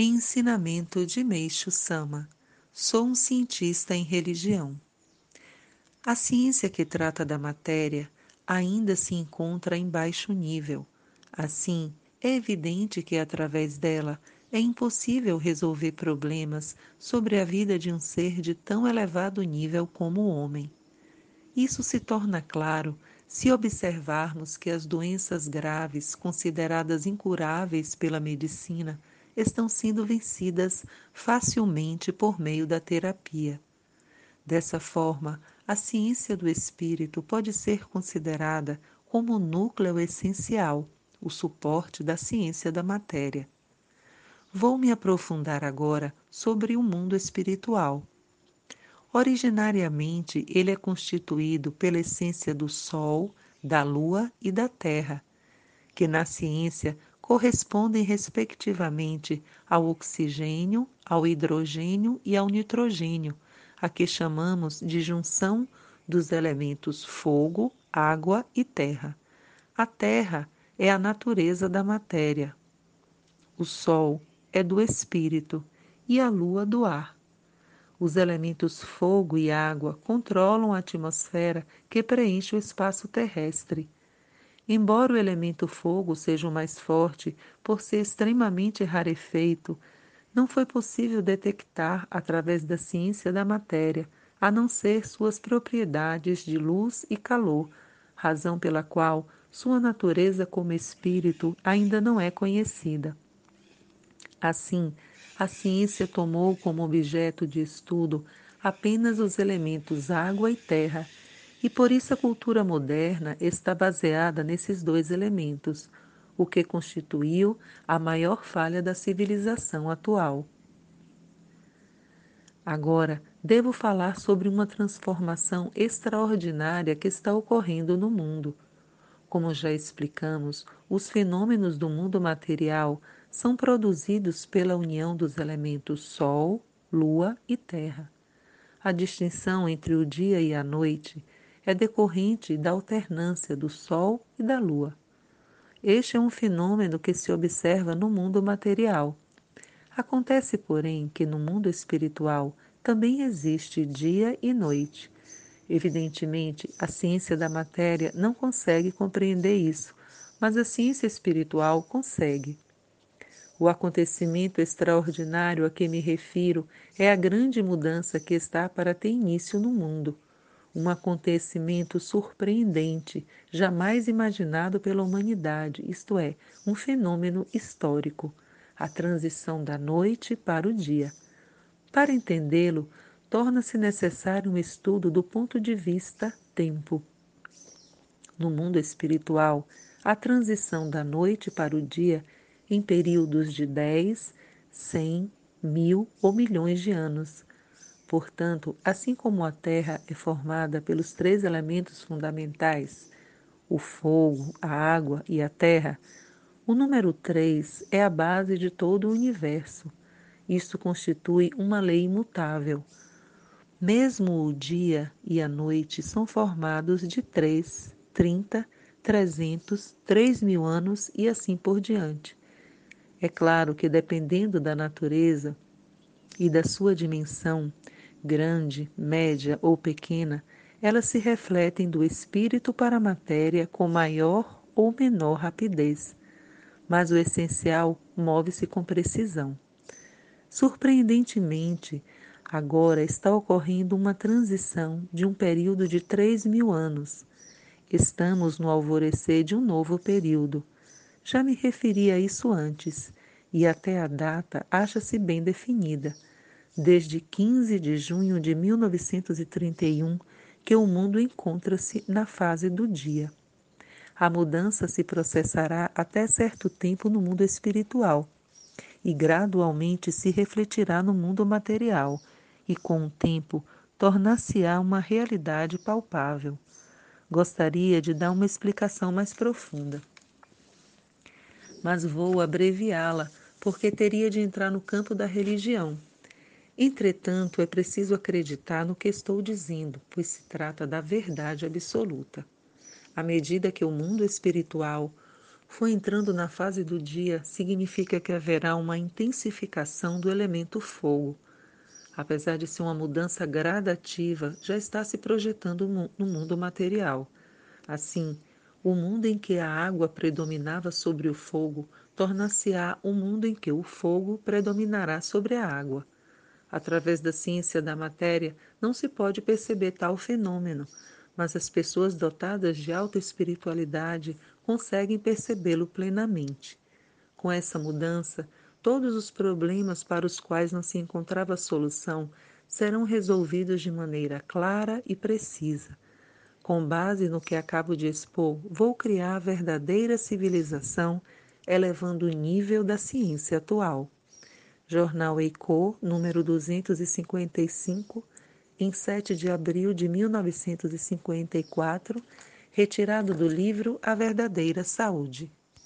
Ensinamento de Meishu Sama. Sou um cientista em religião. A ciência que trata da matéria ainda se encontra em baixo nível. Assim, é evidente que através dela é impossível resolver problemas sobre a vida de um ser de tão elevado nível como o homem. Isso se torna claro se observarmos que as doenças graves consideradas incuráveis pela medicina estão sendo vencidas facilmente por meio da terapia. Dessa forma, a ciência do espírito pode ser considerada como o núcleo essencial, o suporte da ciência da matéria. Vou me aprofundar agora sobre o mundo espiritual. Originariamente, ele é constituído pela essência do Sol, da Lua e da Terra, que na ciência correspondem respectivamente ao oxigênio, ao hidrogênio e ao nitrogênio, a que chamamos de junção dos elementos fogo, água e terra. A terra é a natureza da matéria. O sol é do espírito e a lua do ar. Os elementos fogo e água controlam a atmosfera que preenche o espaço terrestre. Embora o elemento fogo seja o mais forte, por ser extremamente rarefeito, não foi possível detectar através da ciência da matéria, a não ser suas propriedades de luz e calor, razão pela qual sua natureza como espírito ainda não é conhecida. Assim, a ciência tomou como objeto de estudo apenas os elementos água e terra, e por isso a cultura moderna está baseada nesses dois elementos, o que constituiu a maior falha da civilização atual. Agora, devo falar sobre uma transformação extraordinária que está ocorrendo no mundo. Como já explicamos, os fenômenos do mundo material são produzidos pela união dos elementos Sol, Lua e Terra. A distinção entre o dia e a noite é decorrente da alternância do Sol e da Lua. Este é um fenômeno que se observa no mundo material. Acontece, porém, que no mundo espiritual também existe dia e noite. Evidentemente, a ciência da matéria não consegue compreender isso, mas a ciência espiritual consegue. O acontecimento extraordinário a que me refiro é a grande mudança que está para ter início no mundo. Um acontecimento surpreendente, jamais imaginado pela humanidade, isto é, um fenômeno histórico, a transição da noite para o dia. Para entendê-lo, torna-se necessário um estudo do ponto de vista tempo. No mundo espiritual, a transição da noite para o dia, em períodos de 10, 100, 1000 ou milhões de anos. Portanto, assim como a Terra é formada pelos três elementos fundamentais, o fogo, a água e a terra, o número 3 é a base de todo o universo. Isso constitui uma lei imutável. Mesmo o dia e a noite são formados de 3, 30, 300, 3.000 anos e assim por diante. É claro que, dependendo da natureza e da sua dimensão, grande, média ou pequena, elas se refletem do espírito para a matéria com maior ou menor rapidez, mas o essencial move-se com precisão. Surpreendentemente, agora está ocorrendo uma transição de um período de 3.000 anos. Estamos no alvorecer de um novo período. Já me referi a isso antes, e até a data acha-se bem definida. Desde 15 de junho de 1931, que o mundo encontra-se na fase do dia. A mudança se processará até certo tempo no mundo espiritual e gradualmente se refletirá no mundo material e, com o tempo, tornar-se-á uma realidade palpável. Gostaria de dar uma explicação mais profunda, mas vou abreviá-la porque teria de entrar no campo da religião. Entretanto, é preciso acreditar no que estou dizendo, pois se trata da verdade absoluta. À medida que o mundo espiritual for entrando na fase do dia, significa que haverá uma intensificação do elemento fogo. Apesar de ser uma mudança gradativa, já está se projetando no mundo material. Assim, o mundo em que a água predominava sobre o fogo tornar-se-á o mundo em que o fogo predominará sobre a água. Através da ciência da matéria, não se pode perceber tal fenômeno, mas as pessoas dotadas de alta espiritualidade conseguem percebê-lo plenamente. Com essa mudança, todos os problemas para os quais não se encontrava solução serão resolvidos de maneira clara e precisa. Com base no que acabo de expor, vou criar a verdadeira civilização, elevando o nível da ciência atual. Jornal Eco, número 255, em 7 de abril de 1954, retirado do livro A Verdadeira Saúde.